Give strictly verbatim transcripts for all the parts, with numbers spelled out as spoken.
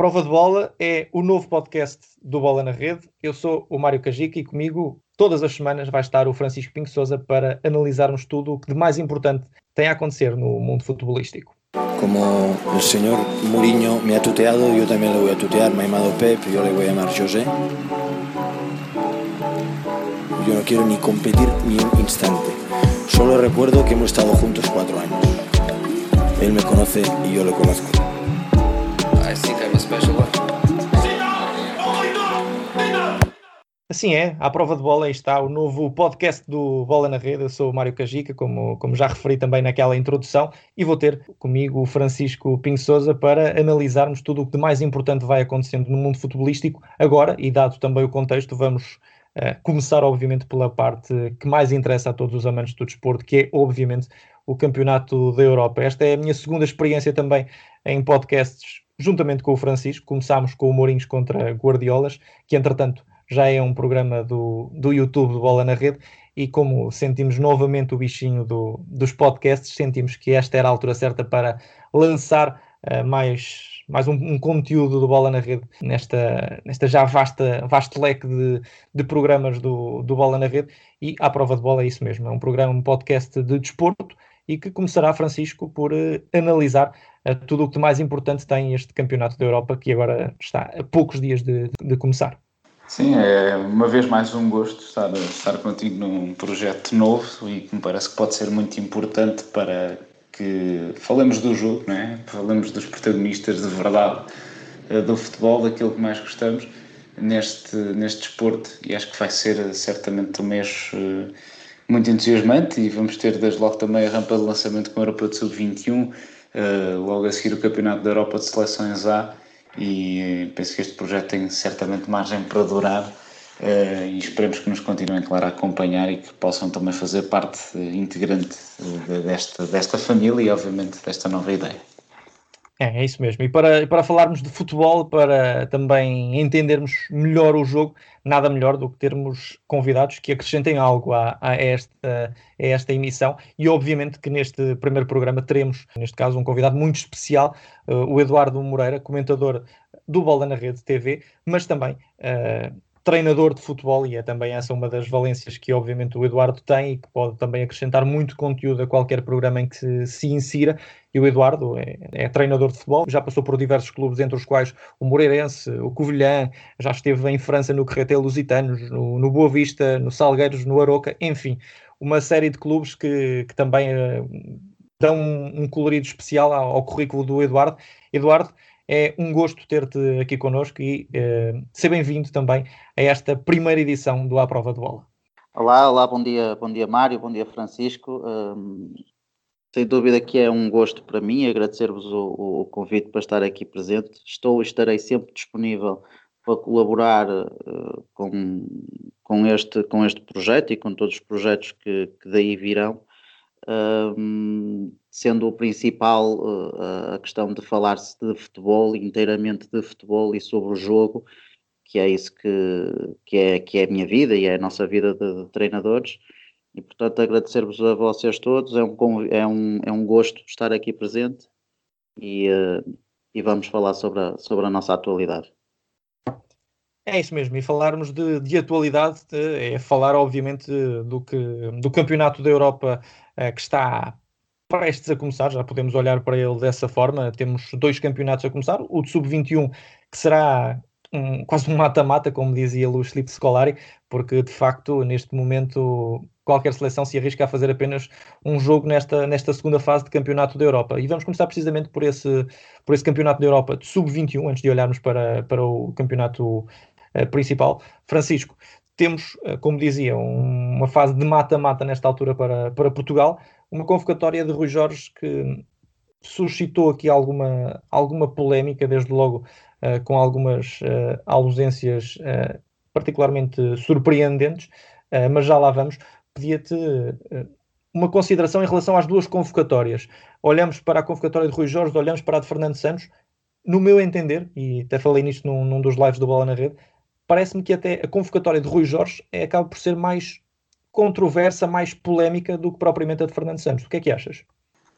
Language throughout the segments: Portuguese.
Prova de Bola é o novo podcast do Bola na Rede. Eu sou o Mário Cajica e comigo todas as semanas vai estar o Francisco Pinho Sousa para analisarmos tudo o que de mais importante tem a acontecer no mundo futebolístico. Como o senhor Mourinho me ha tuteado, eu também le voy a tutear. Me ha llamado Pep, eu le voy a chamar José. Eu não quero nem competir ni um instante. Solo recuerdo que hemos estado juntos quatro anos. Ele me conoce e eu le conozco. I think I'm a special one. Assim é, à prova de bola, aí está o novo podcast do Bola na Rede. Eu sou o Mário Cajica, como, como já referi também naquela introdução, e vou ter comigo o Francisco Pinho Sousa para analisarmos tudo o que de mais importante vai acontecendo no mundo futebolístico agora, e dado também o contexto, vamos... Uh, começar obviamente pela parte que mais interessa a todos os amantes do desporto, que é obviamente o Campeonato da Europa. Esta é a minha segunda experiência também em podcasts juntamente com o Francisco. Começámos com o Mourinhos contra Guardiolas, que entretanto já é um programa do, do YouTube do Bola na Rede, e como sentimos novamente o bichinho do, dos podcasts, sentimos que esta era a altura certa para lançar uh, mais... mais um, um conteúdo do Bola na Rede, nesta, nesta já vasta, vasto leque de, de programas do, do Bola na Rede, e à prova de bola é isso mesmo, é um programa, um podcast de desporto, e que começará, Francisco, por uh, analisar uh, tudo o que de mais importante tem este Campeonato da Europa, que agora está a poucos dias de, de começar. Sim, é uma vez mais um gosto estar, estar contigo num projeto novo, e que me parece que pode ser muito importante para... que falamos do jogo, não é? Falamos dos protagonistas de verdade do futebol, daquilo que mais gostamos neste, neste desporto, e acho que vai ser certamente um mês muito entusiasmante, e vamos ter desde logo também a rampa de lançamento com a Europa de sub vinte e um, logo a seguir o Campeonato da Europa de Seleções A, e penso que este projeto tem certamente margem para durar. Uh, e esperemos que nos continuem, claro, a acompanhar, e que possam também fazer parte integrante desta, desta família e, obviamente, desta nova ideia. É, é isso mesmo. E para, para falarmos de futebol, para também entendermos melhor o jogo, nada melhor do que termos convidados que acrescentem algo a, a, esta, a esta emissão. E, obviamente, que neste primeiro programa teremos, neste caso, um convidado muito especial, uh, o Eduardo Moreira, comentador do Bola na Rede T V, mas também... Uh, treinador de futebol, e é também essa uma das valências que obviamente o Eduardo tem, e que pode também acrescentar muito conteúdo a qualquer programa em que se, se insira. E o Eduardo é, é treinador de futebol, já passou por diversos clubes, entre os quais o Moreirense, o Covilhã, já esteve em França no Carretel Lusitanos, no, no Boa Vista, no Salgueiros, no Aroca, enfim, uma série de clubes que, que também uh, dão um, um colorido especial ao, ao currículo do Eduardo. Eduardo, é um gosto ter-te aqui connosco, e eh, ser bem-vindo também a esta primeira edição do À Prova de Bola. Olá, olá, bom dia, bom dia Mário, bom dia Francisco. Um, sem dúvida que é um gosto para mim, agradecer-vos o, o, o convite para estar aqui presente. Estou e estarei sempre disponível para colaborar uh, com, com, este, com este projeto e com todos os projetos que, que daí virão. Um, sendo o principal uh, a questão de falar-se de futebol, inteiramente de futebol e sobre o jogo, que é isso que, que, é, que é a minha vida e é a nossa vida de, de treinadores, e portanto agradecer-vos a vocês todos. É um, é um, é um gosto estar aqui presente, e, uh, e vamos falar sobre a, sobre a nossa atualidade. É isso mesmo, e falarmos de, de atualidade de, é falar obviamente do, que, do Campeonato da Europa eh, que está prestes a começar, já podemos olhar para ele dessa forma. Temos dois campeonatos a começar, o de sub vinte e um, que será um, quase um mata-mata, como dizia Luís Filipe Scolari, porque de facto neste momento qualquer seleção se arrisca a fazer apenas um jogo nesta, nesta segunda fase de Campeonato da Europa. E vamos começar precisamente por esse, por esse Campeonato da Europa de sub vinte e um, antes de olharmos para, para o Campeonato principal. Francisco, temos, como dizia, uma fase de mata-mata nesta altura para, para Portugal, uma convocatória de Rui Jorge que suscitou aqui alguma, alguma polémica, desde logo uh, com algumas uh, ausências uh, particularmente surpreendentes, uh, mas já lá vamos. Pedia-te uh, uma consideração em relação às duas convocatórias. Olhamos para a convocatória de Rui Jorge, olhamos para a de Fernando Santos, no meu entender, e até falei nisto num, num dos lives do Bola na Rede, parece-me que até a convocatória de Rui Jorge é, acaba por ser mais controversa, mais polémica do que propriamente a de Fernando Santos. O que é que achas?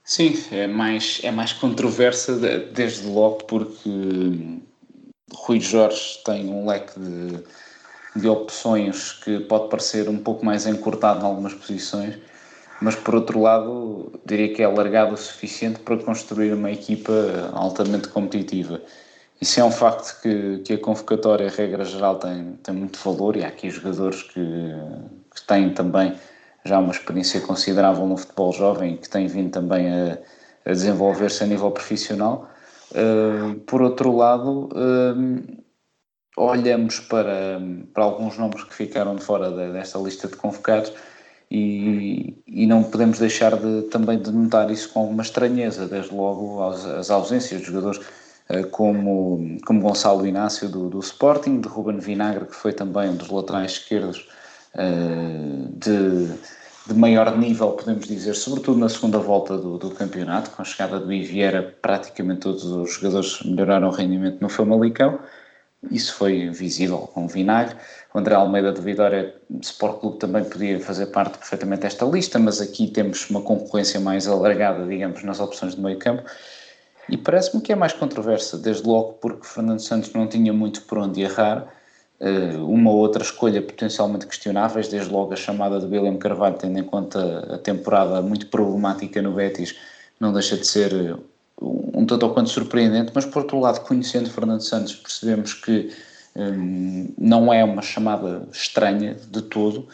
Sim, é mais, é mais controversa desde logo, porque Rui Jorge tem um leque de, de opções que pode parecer um pouco mais encurtado em algumas posições, mas por outro lado diria que é alargado o suficiente para construir uma equipa altamente competitiva. Isso é um facto que, que a convocatória, regra geral, tem, tem muito valor, e há aqui jogadores que, que têm também já uma experiência considerável no futebol jovem, que têm vindo também a, a desenvolver-se a nível profissional. Uh, por outro lado, uh, olhamos para, para alguns nomes que ficaram fora de, desta lista de convocados e, e não podemos deixar de, também de notar isso com alguma estranheza, desde logo as, as ausências de jogadores uh, como, como Gonçalo Inácio do, do Sporting, de Ruben Vinagre, que foi também um dos laterais esquerdos uh, de, de maior nível, podemos dizer, sobretudo na segunda volta do, do campeonato, com a chegada do Iviera, praticamente todos os jogadores melhoraram o rendimento no Famalicão. Isso foi visível com o Vinagre. O André Almeida de Vitória Futebol Clube também podia fazer parte perfeitamente desta lista, mas aqui temos uma concorrência mais alargada, digamos, nas opções de meio campo, e parece-me que é mais controversa, desde logo porque Fernando Santos não tinha muito por onde errar, uma ou outra escolha potencialmente questionáveis, desde logo a chamada de William Carvalho, tendo em conta a temporada muito problemática no Betis, não deixa de ser um tanto ou quanto surpreendente, mas por outro lado, conhecendo Fernando Santos, percebemos que hum, não é uma chamada estranha de todo,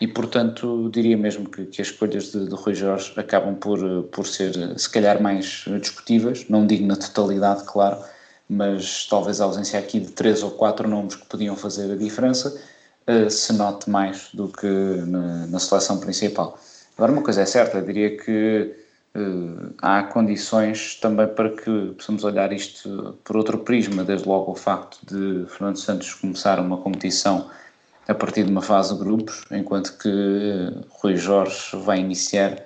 e portanto diria mesmo que, que as escolhas de, de Rui Jorge acabam por, por ser se calhar mais discutíveis, não digo na totalidade, claro, mas talvez a ausência aqui de três ou quatro nomes que podiam fazer a diferença uh, se note mais do que na, na seleção principal. Agora, uma coisa é certa, eu diria que Uh, há condições também para que possamos olhar isto por outro prisma, desde logo o facto de Fernando Santos começar uma competição a partir de uma fase de grupos, enquanto que uh, Rui Jorge vai iniciar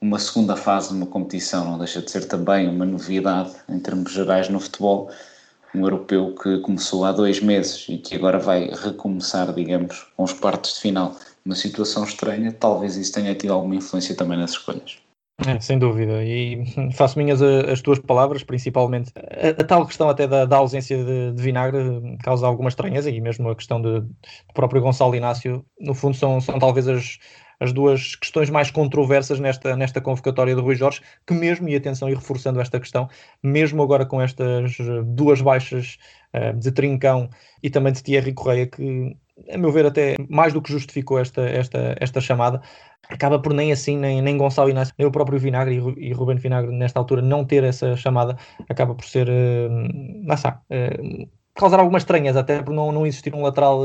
uma segunda fase de uma competição. Não deixa de ser também uma novidade em termos gerais no futebol, um europeu que começou há dois meses e que agora vai recomeçar, digamos, com os quartos de final. Uma situação estranha, talvez isso tenha tido alguma influência também nas escolhas. É, sem dúvida, e faço minhas as tuas palavras, principalmente a, a tal questão até da, da ausência de, de Vinagre causa alguma estranheza, e mesmo a questão do próprio Gonçalo Inácio. No fundo são, são talvez as, as duas questões mais controversas nesta, nesta convocatória do Rui Jorge, que mesmo, e atenção, e reforçando esta questão, mesmo agora com estas duas baixas uh, de Trincão e também de Thierry Correia, que a meu ver até mais do que justificou esta, esta, esta chamada, acaba por nem assim, nem, nem Gonçalo Inácio, nem o próprio Vinagre e, e Ruben Vinagre nesta altura não ter essa chamada, acaba por ser, uh, não sei, uh, causar algumas estranhas, até por não, não existir um lateral,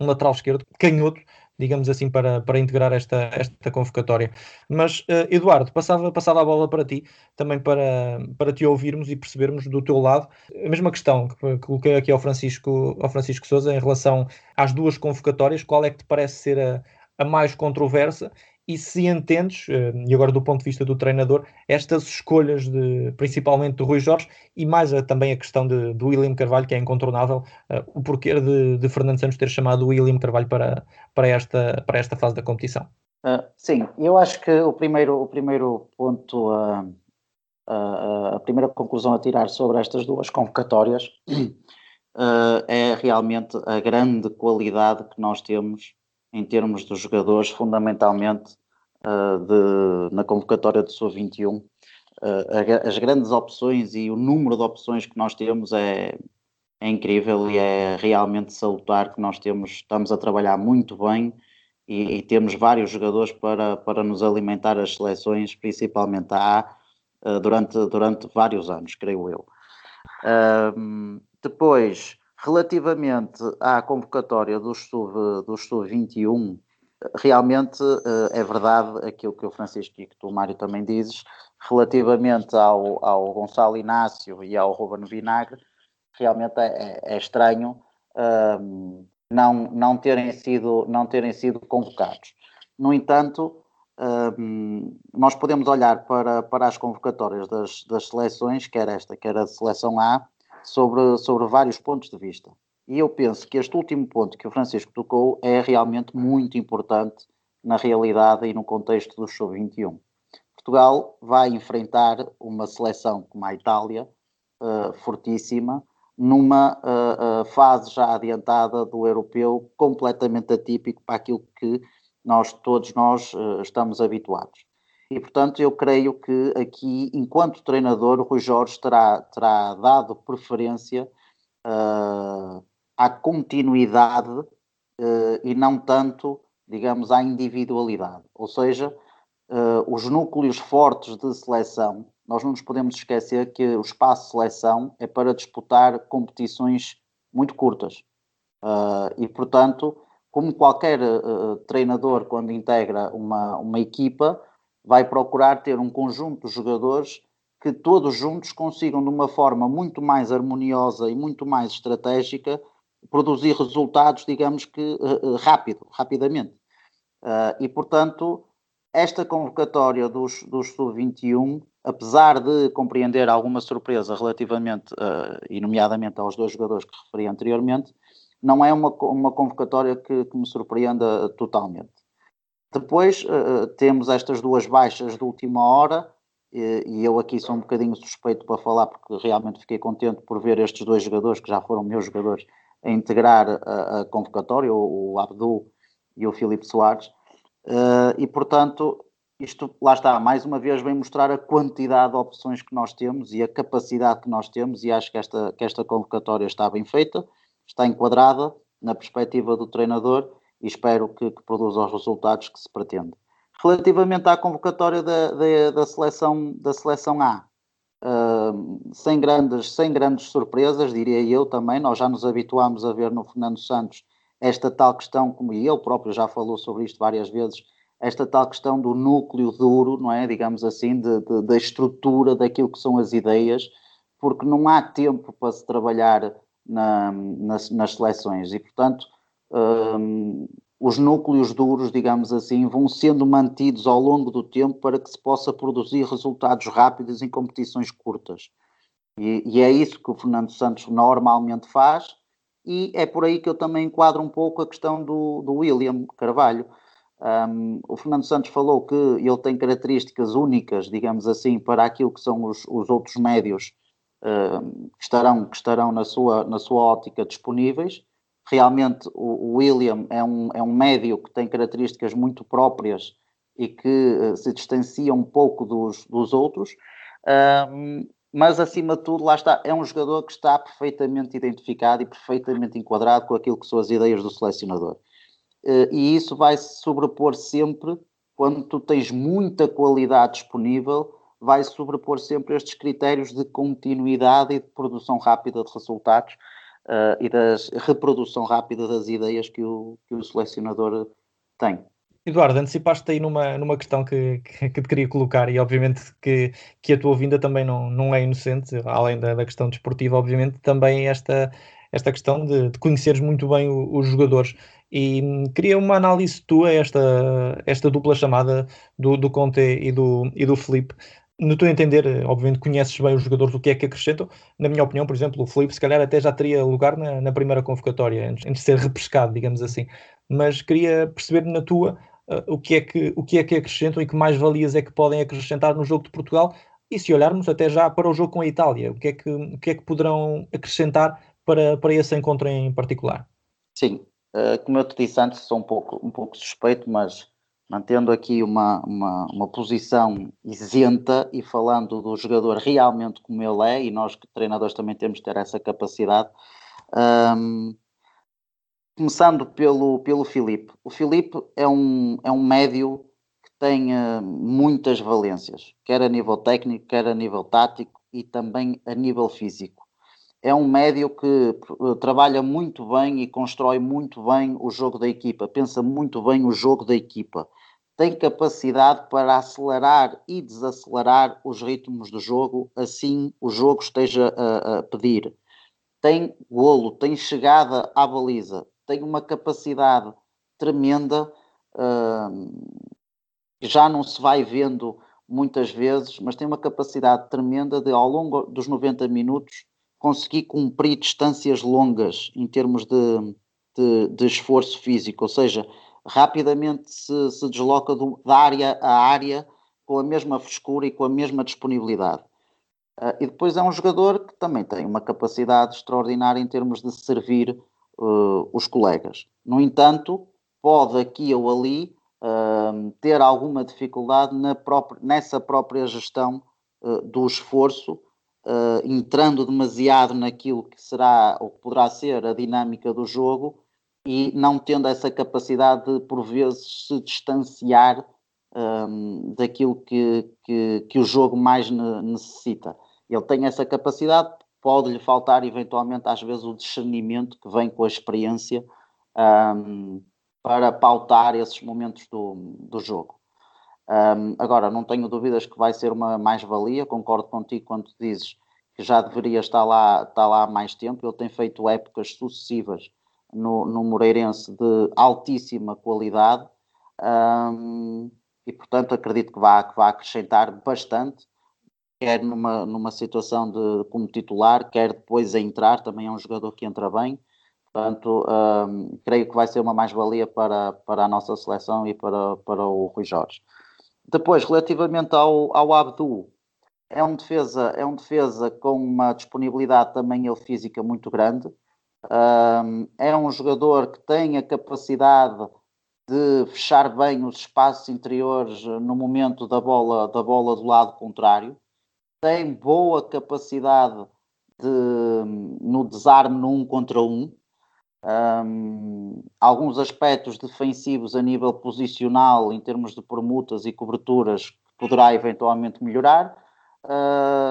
um lateral esquerdo, canhoto, digamos assim, para, para integrar esta, esta convocatória. Mas, uh, Eduardo, passava, passava a bola para ti, também para, para te ouvirmos e percebermos do teu lado a mesma questão que coloquei aqui ao Francisco, ao Francisco Sousa, em relação às duas convocatórias. Qual é que te parece ser a, a mais controversa? E se entendes, e agora do ponto de vista do treinador, estas escolhas de, principalmente do Rui Jorge, e mais a, também a questão de, do William Carvalho, que é incontornável, uh, o porquê de, de Fernando Santos ter chamado o William Carvalho para, para, esta, para esta fase da competição? Uh, sim, eu acho que o primeiro, o primeiro ponto, uh, uh, a primeira conclusão a tirar sobre estas duas convocatórias uh, é realmente a grande qualidade que nós temos em termos dos jogadores, fundamentalmente uh, de, na convocatória do sub vinte e um. Uh, as grandes opções e o número de opções que nós temos é, é incrível, e é realmente salutar que nós temos, estamos a trabalhar muito bem e, e temos vários jogadores para, para nos alimentar as seleções, principalmente a A, uh, durante, durante vários anos, creio eu. Uh, depois... Relativamente à convocatória do sub vinte e um, realmente é verdade aquilo que o Francisco e que tu, Mário, também dizes. Relativamente ao, ao Gonçalo Inácio e ao Ruben Vinagre, realmente é, é estranho um, não, não, terem sido, não terem sido convocados. No entanto, um, nós podemos olhar para, para as convocatórias das, das seleções, quer esta, quer a seleção A, Sobre, sobre vários pontos de vista. E eu penso que este último ponto que o Francisco tocou é realmente muito importante na realidade e no contexto do sub vinte e um. Portugal vai enfrentar uma seleção como a Itália, uh, fortíssima, numa uh, uh, fase já adiantada do europeu, completamente atípico para aquilo que nós, todos nós uh, estamos habituados. E, portanto, eu creio que aqui, enquanto treinador, o Rui Jorge terá, terá dado preferência uh, à continuidade uh, e não tanto, digamos, à individualidade. Ou seja, uh, os núcleos fortes de seleção, nós não nos podemos esquecer que o espaço de seleção é para disputar competições muito curtas. Uh, e, portanto, como qualquer uh, treinador, quando integra uma, uma equipa, vai procurar ter um conjunto de jogadores que todos juntos consigam, de uma forma muito mais harmoniosa e muito mais estratégica, produzir resultados, digamos que rápido, rapidamente. Uh, e, portanto, esta convocatória dos, dos sub vinte e um, apesar de compreender alguma surpresa relativamente, uh, e nomeadamente aos dois jogadores que referi anteriormente, não é uma, uma convocatória que, que me surpreenda totalmente. Depois uh, temos estas duas baixas de última hora, e, e eu aqui sou um bocadinho suspeito para falar, porque realmente fiquei contente por ver estes dois jogadores, que já foram meus jogadores, a integrar a, a convocatória, o, o Abdu e o Filipe Soares, uh, e portanto, isto lá está, mais uma vez vem mostrar a quantidade de opções que nós temos e a capacidade que nós temos, e acho que esta, que esta convocatória está bem feita, está enquadrada na perspectiva do treinador, e espero que, que produza os resultados que se pretende. Relativamente à convocatória da, da, da, seleção, da seleção A, uh, sem, grandes, sem grandes surpresas, diria eu também, nós já nos habituámos a ver no Fernando Santos esta tal questão, como ele próprio já falou sobre isto várias vezes, esta tal questão do núcleo duro, não é? Digamos assim, de, de, da estrutura daquilo que são as ideias, porque não há tempo para se trabalhar na, nas, nas seleções e, portanto, Um, os núcleos duros, digamos assim, vão sendo mantidos ao longo do tempo para que se possa produzir resultados rápidos em competições curtas. E, e é isso que o Fernando Santos normalmente faz, e é por aí que eu também enquadro um pouco a questão do, do William Carvalho. Um, o Fernando Santos falou que ele tem características únicas, digamos assim, para aquilo que são os, os outros médios um, que estarão, que estarão na sua, na sua ótica disponíveis. Realmente o William é um, é um médio que tem características muito próprias e que uh, se distancia um pouco dos, dos outros, uh, mas acima de tudo, lá está, é um jogador que está perfeitamente identificado e perfeitamente enquadrado com aquilo que são as ideias do selecionador. Uh, e isso vai se sobrepor sempre, quando tu tens muita qualidade disponível, vai se sobrepor sempre estes critérios de continuidade e de produção rápida de resultados, Uh, e da reprodução rápida das ideias que o, que o selecionador tem. Eduardo, antecipaste aí numa, numa questão que, que, que te queria colocar, e obviamente que, que a tua vinda também não, não é inocente, além da, da questão desportiva, obviamente, também esta, esta questão de, de conheceres muito bem o, os jogadores. E hum, queria uma análise tua, esta, esta dupla chamada do, do Conte e do, e do Filipe. No teu entender, obviamente conheces bem os jogadores, o que é que acrescentam. Na minha opinião, por exemplo, o Filipe se calhar até já teria lugar na, na primeira convocatória, antes, antes de ser repescado, digamos assim. Mas queria perceber na tua uh, o, que é que, o que é que acrescentam e que mais-valias é que podem acrescentar no jogo de Portugal, e se olharmos até já para o jogo com a Itália, o que é que, o que, é que poderão acrescentar para, para esse encontro em particular? Sim, uh, como eu te disse antes, sou um pouco, um pouco suspeito, mas mantendo aqui uma, uma, uma posição isenta e falando do jogador realmente como ele é, e nós que treinadores também temos de ter essa capacidade. Um, começando pelo, pelo Filipe. O Filipe é um, é um médio que tem uh, muitas valências, quer a nível técnico, quer a nível tático e também a nível físico. É um médio que trabalha muito bem e constrói muito bem o jogo da equipa, pensa muito bem o jogo da equipa. Tem capacidade para acelerar e desacelerar os ritmos do jogo, assim o jogo esteja a, a pedir. Tem golo, tem chegada à baliza, tem uma capacidade tremenda, uh, já não se vai vendo muitas vezes, mas tem uma capacidade tremenda de, ao longo dos noventa minutos, conseguir cumprir distâncias longas em termos de, de, de esforço físico, ou seja, rapidamente se, se desloca do, da área a área com a mesma frescura e com a mesma disponibilidade. Uh, e depois é um jogador que também tem uma capacidade extraordinária em termos de servir uh, os colegas. No entanto, pode aqui ou ali uh, ter alguma dificuldade na própria, nessa própria gestão uh, do esforço, uh, entrando demasiado naquilo que será ou que poderá ser a dinâmica do jogo e não tendo essa capacidade de, por vezes, se distanciar um, daquilo que, que, que o jogo mais ne- necessita. Ele tem essa capacidade, pode-lhe faltar eventualmente às vezes o discernimento que vem com a experiência um, para pautar esses momentos do, do jogo. Um, agora, não tenho dúvidas que vai ser uma mais-valia, concordo contigo quando dizes que já deveria estar lá, estar lá há mais tempo. Ele tem feito épocas sucessivas no, no Moreirense de altíssima qualidade um, e, portanto, acredito que vá, que vá acrescentar bastante, quer numa, numa situação de, como titular, quer depois a entrar, também é um jogador que entra bem. Portanto, um, creio que vai ser uma mais-valia para, para a nossa seleção e para, para o Rui Jorge. Depois, relativamente ao, ao Abdu, é um, defesa, é um defesa com uma disponibilidade também ele física muito grande. Um, é um jogador que tem a capacidade de fechar bem os espaços interiores no momento da bola, da bola do lado contrário. Tem boa capacidade de, no desarme no um contra um. Um, alguns aspectos defensivos a nível posicional em termos de permutas e coberturas poderá eventualmente melhorar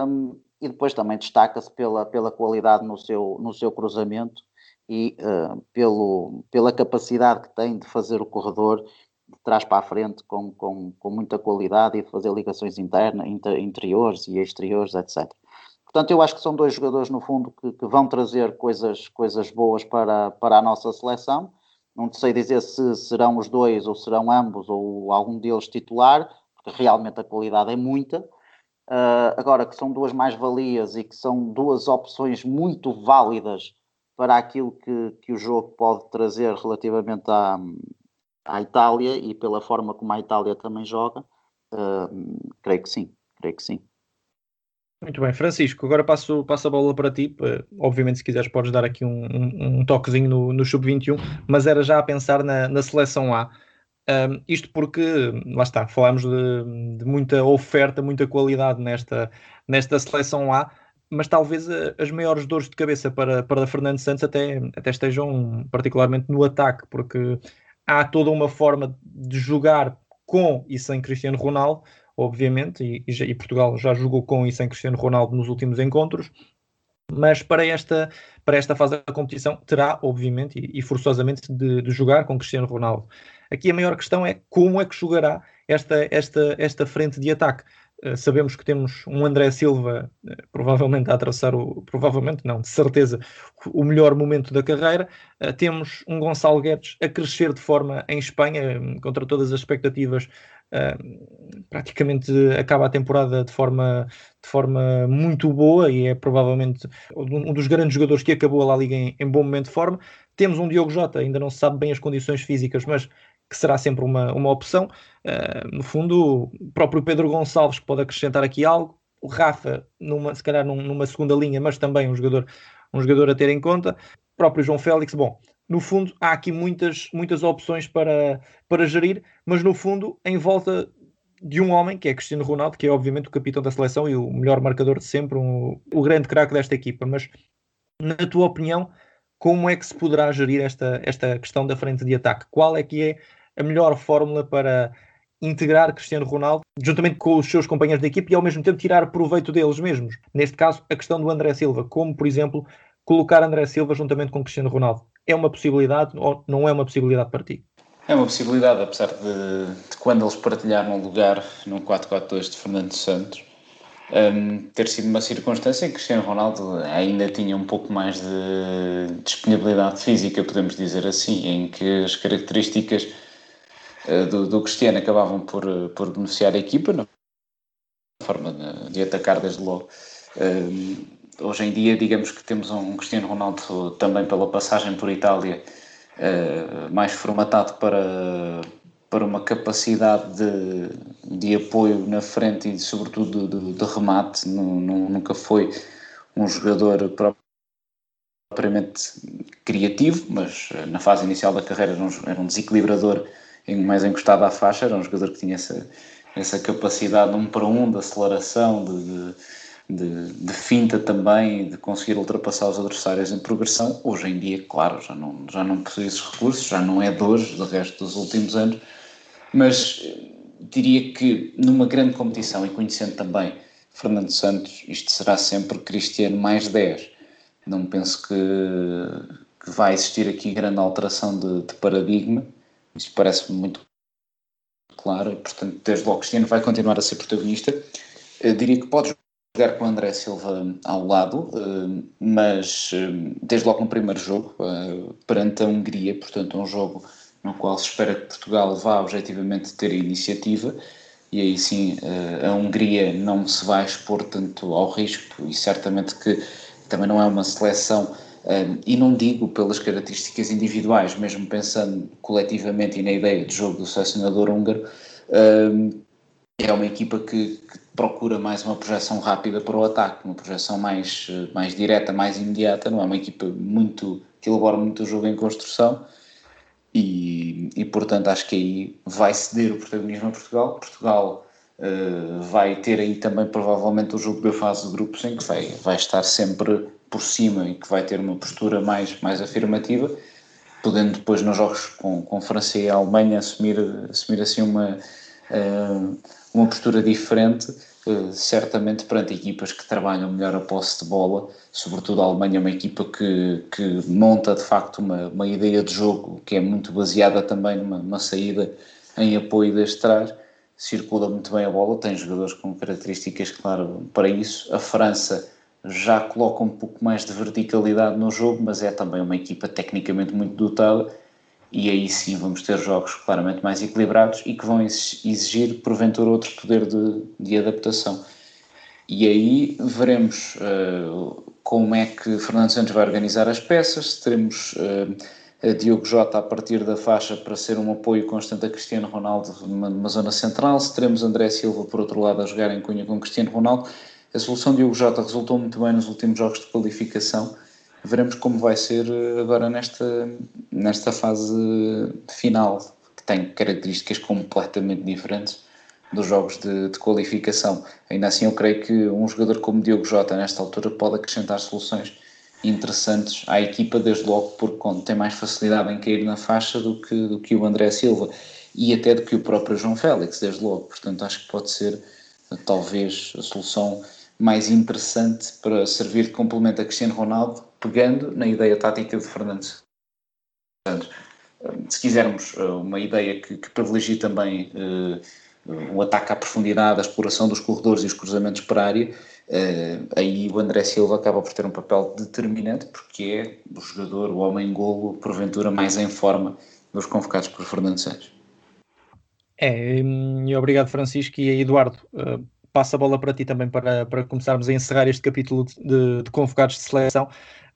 um, e depois também destaca-se pela, pela qualidade no seu, no seu cruzamento e uh, pelo, pela capacidade que tem de fazer o corredor de trás para a frente com, com, com muita qualidade e de fazer ligações internas, inter, interiores e exteriores, etcétera. Portanto, eu acho que são dois jogadores, no fundo, que, que vão trazer coisas, coisas boas para, para a nossa seleção. Não sei dizer se serão os dois ou serão ambos ou algum deles titular, porque realmente a qualidade é muita. Uh, agora, que são duas mais-valias e que são duas opções muito válidas para aquilo que, que o jogo pode trazer relativamente à, à Itália e pela forma como a Itália também joga, uh, creio que sim, creio que sim. Muito bem, Francisco, agora passo, passo a bola para ti. Obviamente, se quiseres, podes dar aqui um, um, um toquezinho no, no sub vinte e um, mas era já a pensar na, na seleção A. Um, isto porque, lá está, falámos de, de muita oferta, muita qualidade nesta, nesta seleção A, mas talvez as maiores dores de cabeça para, para Fernando Santos até, até estejam particularmente no ataque, porque há toda uma forma de jogar com e sem Cristiano Ronaldo, obviamente, e, e Portugal já jogou com e sem Cristiano Ronaldo nos últimos encontros, mas para esta, para esta fase da competição terá, obviamente, e, e forçosamente de, de jogar com Cristiano Ronaldo. Aqui a maior questão é como é que jogará esta, esta, esta frente de ataque. Uh, sabemos que temos um André Silva uh, provavelmente a atravessar, o, provavelmente não, de certeza, o melhor momento da carreira. Uh, temos um Gonçalo Guedes a crescer de forma em Espanha, um, contra todas as expectativas. Uh, praticamente acaba a temporada de forma, de forma muito boa e é provavelmente um dos grandes jogadores que acabou a La Liga em, em bom momento de forma. Temos um Diogo Jota, ainda não se sabe bem as condições físicas, mas que será sempre uma, uma opção. Uh, no fundo, o próprio Pedro Gonçalves pode acrescentar aqui algo. O Rafa, numa, se calhar num, numa segunda linha, mas também um jogador, um jogador a ter em conta. O próprio João Félix, bom... No fundo, há aqui muitas, muitas opções para, para gerir, mas no fundo, em volta de um homem, que é Cristiano Ronaldo, que é obviamente o capitão da seleção e o melhor marcador de sempre, um, o grande craque desta equipa. Mas, na tua opinião, como é que se poderá gerir esta, esta questão da frente de ataque? Qual é que é a melhor fórmula para integrar Cristiano Ronaldo, juntamente com os seus companheiros da equipa e, ao mesmo tempo, tirar proveito deles mesmos? Neste caso, a questão do André Silva, como, por exemplo, colocar André Silva juntamente com Cristiano Ronaldo. É uma possibilidade ou não é uma possibilidade para ti? É uma possibilidade, apesar de, de quando eles partilharam o lugar no quatro quatro dois de Fernando Santos, um, ter sido uma circunstância em que Cristiano Ronaldo ainda tinha um pouco mais de disponibilidade física, podemos dizer assim, em que as características uh, do, do Cristiano acabavam por, por beneficiar a equipa, na forma de, de atacar desde logo. Um, Hoje em dia, digamos que temos um Cristiano Ronaldo também pela passagem por Itália eh, mais formatado para, para uma capacidade de, de apoio na frente e sobretudo de, de, de remate. Não, não, nunca foi um jogador propriamente criativo, mas na fase inicial da carreira era um, era um desequilibrador mais encostado à faixa, era um jogador que tinha essa, essa capacidade de um para um, de aceleração, de, de, de, de finta também, de conseguir ultrapassar os adversários em progressão. Hoje em dia, claro, já não, já não possui esses recursos, já não é de hoje, do resto dos últimos anos, mas diria que numa grande competição, e conhecendo também Fernando Santos, isto será sempre Cristiano mais dez. Não penso que, que vai existir aqui grande alteração de, de paradigma. Isso parece-me muito claro e, portanto, desde logo Cristiano vai continuar a ser protagonista. Eu diria que pode jogar com André Silva ao lado, mas desde logo no primeiro jogo, perante a Hungria, portanto, um jogo no qual se espera que Portugal vá objetivamente ter iniciativa, e aí sim a Hungria não se vai expor tanto ao risco, e certamente que também não é uma seleção, e não digo pelas características individuais, mesmo pensando coletivamente e na ideia de jogo do selecionador húngaro, é uma equipa que, que procura mais uma projeção rápida para o ataque, uma projeção mais, mais direta, mais imediata. Não é uma equipa muito, que elabora muito o jogo em construção. E, e, portanto, acho que aí vai ceder o protagonismo a Portugal. Portugal uh, vai ter aí também, provavelmente, o jogo da fase de grupos em que vai, vai estar sempre por cima e que vai ter uma postura mais, mais afirmativa, podendo depois, nos jogos com, com França e a Alemanha, assumir, assumir assim uma, uh, uma postura diferente, uh, certamente perante equipas que trabalham melhor a posse de bola. Sobretudo a Alemanha é uma equipa que, que monta de facto uma, uma ideia de jogo que é muito baseada também numa, numa saída em apoio desde trás, circula muito bem a bola, tem jogadores com características, claro, para isso. A França já coloca um pouco mais de verticalidade no jogo, mas é também uma equipa tecnicamente muito dotada, e aí sim vamos ter jogos claramente mais equilibrados e que vão exigir, porventura, outro poder de, de adaptação. E aí veremos uh, como é que Fernando Santos vai organizar as peças, se teremos uh, a Diogo Jota a partir da faixa para ser um apoio constante a Cristiano Ronaldo numa, numa zona central, se teremos André Silva por outro lado a jogar em cunha com Cristiano Ronaldo. A solução de Diogo Jota resultou muito bem nos últimos jogos de qualificação. Veremos como vai ser agora nesta, nesta fase final, que tem características completamente diferentes dos jogos de, de qualificação. Ainda assim, eu creio que um jogador como Diogo Jota, nesta altura, pode acrescentar soluções interessantes à equipa, desde logo porque tem mais facilidade em cair na faixa do que, do que o André Silva, e até do que o próprio João Félix, desde logo. Portanto, acho que pode ser, talvez, a solução mais interessante para servir de complemento a Cristiano Ronaldo, pegando na ideia tática de Fernando Santos. Se quisermos uma ideia que, que privilegie também eh, o ataque à profundidade, a exploração dos corredores e os cruzamentos para a área, eh, aí o André Silva acaba por ter um papel determinante, porque é o jogador, o homem-golo, porventura mais em forma dos convocados por Fernando Santos. É, e obrigado, Francisco. E Eduardo, uh, passo a bola para ti também para, para começarmos a encerrar este capítulo de, de convocados de seleção.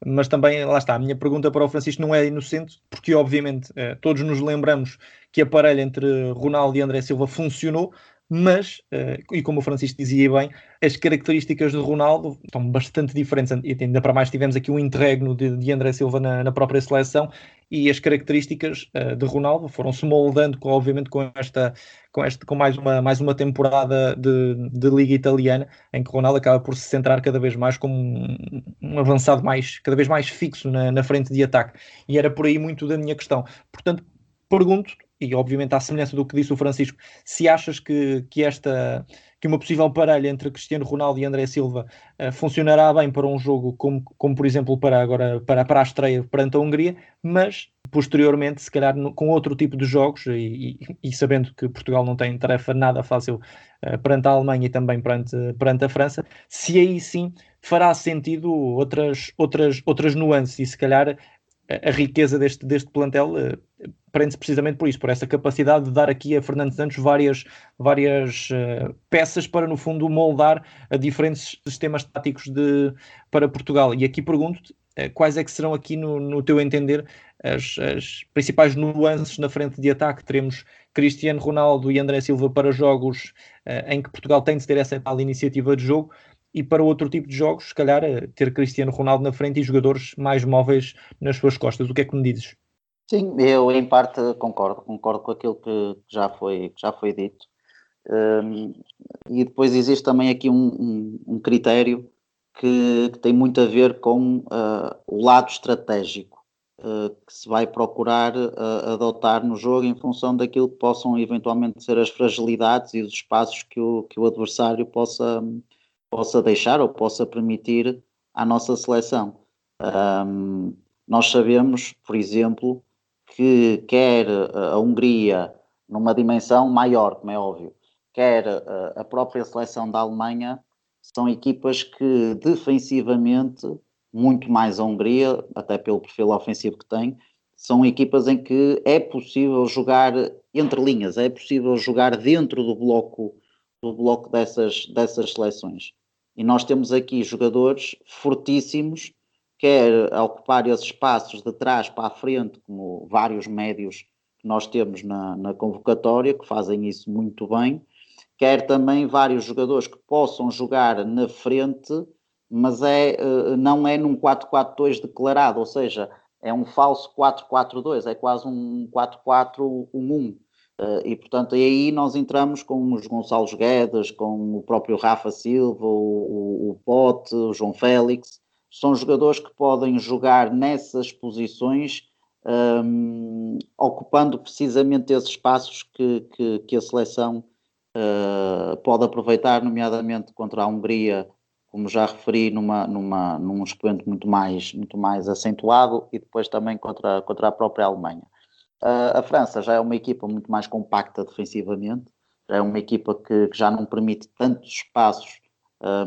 Mas também, lá está, a minha pergunta para o Francisco não é inocente, porque obviamente uh, todos nos lembramos que a parelha entre Ronaldo e André Silva funcionou, mas, uh, e como o Francisco dizia bem, as características de Ronaldo estão bastante diferentes, e ainda para mais tivemos aqui um interregno de, de André Silva na, na própria seleção, e as características uh, de Ronaldo foram-se moldando, com, obviamente, com esta, com, este, com mais, uma, mais uma temporada de, de Liga Italiana, em que Ronaldo acaba por se centrar cada vez mais como um, um avançado mais, cada vez mais fixo na, na frente de ataque, e era por aí muito da minha questão. Portanto, pergunto, e obviamente à semelhança do que disse o Francisco, se achas que, que, esta, que uma possível parelha entre Cristiano Ronaldo e André Silva uh, funcionará bem para um jogo como, como por exemplo, para, agora, para, para a estreia perante a Hungria, mas posteriormente, se calhar, no, com outro tipo de jogos, e, e, e sabendo que Portugal não tem tarefa nada fácil uh, perante a Alemanha e também perante, perante a França, se aí sim fará sentido outras, outras, outras nuances, e se calhar a riqueza deste, deste plantel uh, prende-se precisamente por isso, por essa capacidade de dar aqui a Fernando Santos várias, várias uh, peças para, no fundo, moldar a diferentes sistemas táticos de, para Portugal. E aqui pergunto-te, Quais é que serão aqui, no, no teu entender, as, as principais nuances na frente de ataque? Teremos Cristiano Ronaldo e André Silva para jogos uh, em que Portugal tem de ter essa tal iniciativa de jogo, e para outro tipo de jogos, se calhar, ter Cristiano Ronaldo na frente e jogadores mais móveis nas suas costas. O que é que me dizes? Sim, eu em parte concordo, concordo com aquilo que já foi, que já foi dito. Um, e depois existe também aqui um, um, um critério que, que tem muito a ver com uh, o lado estratégico uh, que se vai procurar uh, adotar no jogo em função daquilo que possam eventualmente ser as fragilidades e os espaços que o, que o adversário possa, possa deixar ou possa permitir à nossa seleção. Um, nós sabemos, por exemplo, que quer a Hungria, numa dimensão maior, como é óbvio, quer a própria seleção da Alemanha, são equipas que defensivamente, muito mais a Hungria, até pelo perfil ofensivo que tem, são equipas em que é possível jogar entre linhas, é possível jogar dentro do bloco, do bloco dessas, dessas seleções. E nós temos aqui jogadores fortíssimos, quer a ocupar esses espaços de trás para a frente, como vários médios que nós temos na, na convocatória, que fazem isso muito bem, quer também vários jogadores que possam jogar na frente, mas é, não é num quatro quatro dois declarado, ou seja, é um falso quatro quatro dois, é quase um quatro quatro um um, e portanto aí nós entramos com os Gonçalo Guedes, com o próprio Rafa Silva, o, o Pote, o João Félix, são jogadores que podem jogar nessas posições, Um, ocupando precisamente esses espaços que, que, que a seleção uh, pode aproveitar, nomeadamente contra a Hungria, como já referi, numa, numa, num expoente muito mais, muito mais acentuado, e depois também contra, contra a própria Alemanha. Uh, a França já é uma equipa muito mais compacta defensivamente, já é uma equipa que, que já não permite tantos espaços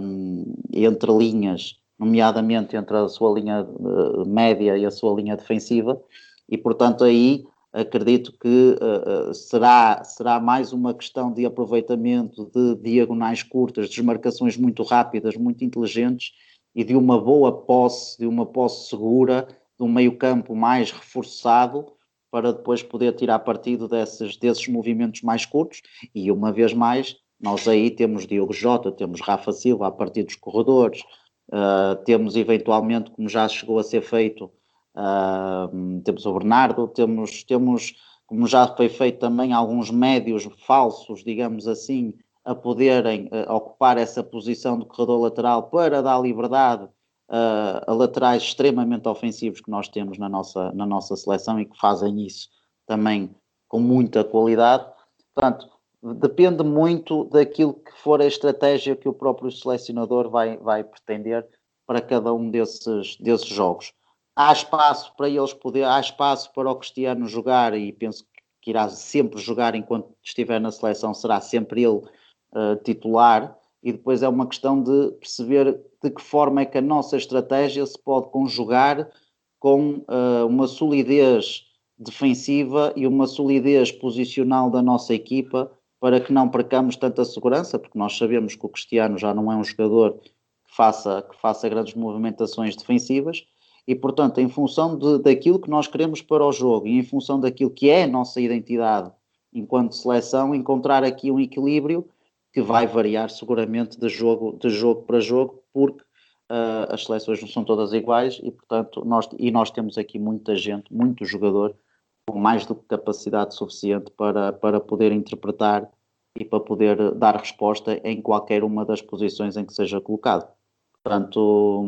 um, entre linhas, nomeadamente entre a sua linha uh, média e a sua linha defensiva, e portanto aí acredito que uh, uh, será, será mais uma questão de aproveitamento de diagonais curtas, desmarcações muito rápidas, muito inteligentes, e de uma boa posse, de uma posse segura, de um meio-campo mais reforçado, para depois poder tirar partido desses, desses movimentos mais curtos. E uma vez mais, nós aí temos Diogo Jota, temos Rafa Silva a partir dos corredores, Uh, temos eventualmente, como já chegou a ser feito, uh, temos o Bernardo, temos, temos, como já foi feito também, alguns médios falsos, digamos assim, a poderem uh, ocupar essa posição de corredor lateral para dar liberdade uh, a laterais extremamente ofensivos que nós temos na nossa, na nossa seleção, e que fazem isso também com muita qualidade. Portanto, depende muito daquilo que for a estratégia que o próprio selecionador vai, vai pretender para cada um desses, desses jogos. Há espaço para eles poder, há espaço para o Cristiano jogar, e penso que irá sempre jogar enquanto estiver na seleção, será sempre ele uh, titular, e depois é uma questão de perceber de que forma é que a nossa estratégia se pode conjugar com uh, uma solidez defensiva e uma solidez posicional da nossa equipa, para que não percamos tanta segurança, porque nós sabemos que o Cristiano já não é um jogador que faça, que faça grandes movimentações defensivas, e portanto, em função de, daquilo que nós queremos para o jogo, e em função daquilo que é a nossa identidade enquanto seleção, encontrar aqui um equilíbrio que vai variar seguramente de jogo, de jogo para jogo, porque uh, as seleções não são todas iguais, e portanto, nós, e nós temos aqui muita gente, muito jogador, com mais do que capacidade suficiente para, para poder interpretar e para poder dar resposta em qualquer uma das posições em que seja colocado. Portanto,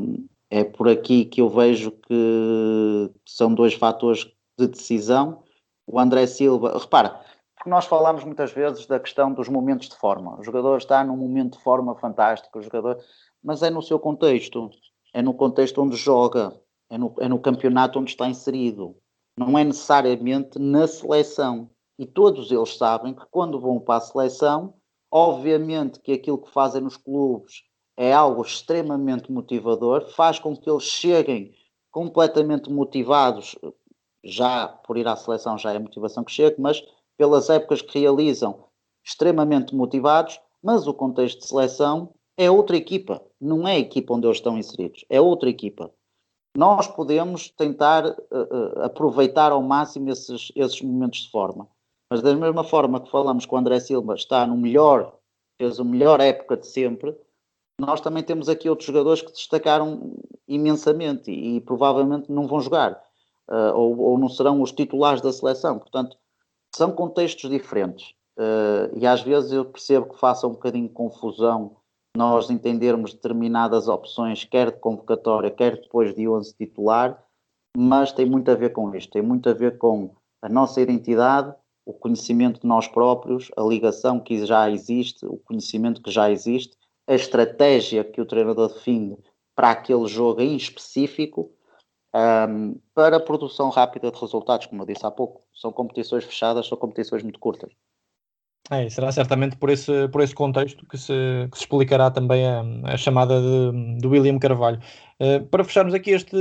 é por aqui que eu vejo que são dois fatores de decisão. O André Silva, repara, porque nós falamos muitas vezes da questão dos momentos de forma. O jogador está num momento de forma fantástico, o jogador, mas é no seu contexto, é no contexto onde joga, é no, é no campeonato onde está inserido. Não é necessariamente na seleção, e todos eles sabem que quando vão para a seleção, obviamente que aquilo que fazem nos clubes é algo extremamente motivador, faz com que eles cheguem completamente motivados, já por ir à seleção já é a motivação que chega, mas pelas épocas que realizam, extremamente motivados, mas o contexto de seleção é outra equipa, não é a equipa onde eles estão inseridos, é outra equipa. nós podemos tentar uh, aproveitar ao máximo esses, esses momentos de forma. Mas da mesma forma que falamos que o André Silva está no melhor, fez a melhor época de sempre, nós também temos aqui outros jogadores que destacaram imensamente e, e provavelmente não vão jogar, uh, ou, ou não serão os titulares da seleção. Portanto, são contextos diferentes, uh, e às vezes eu percebo que faça um bocadinho de confusão nós entendermos determinadas opções, quer de convocatória, quer depois de onze titular, mas tem muito a ver com isto, tem muito a ver com a nossa identidade, o conhecimento de nós próprios, a ligação que já existe, o conhecimento que já existe, a estratégia que o treinador define para aquele jogo em específico, um, para a produção rápida de resultados, como eu disse há pouco. São competições fechadas, são competições muito curtas. É, será certamente por esse, por esse contexto que se, que se explicará também a, a chamada de, de William Carvalho. Uh, para fecharmos aqui este,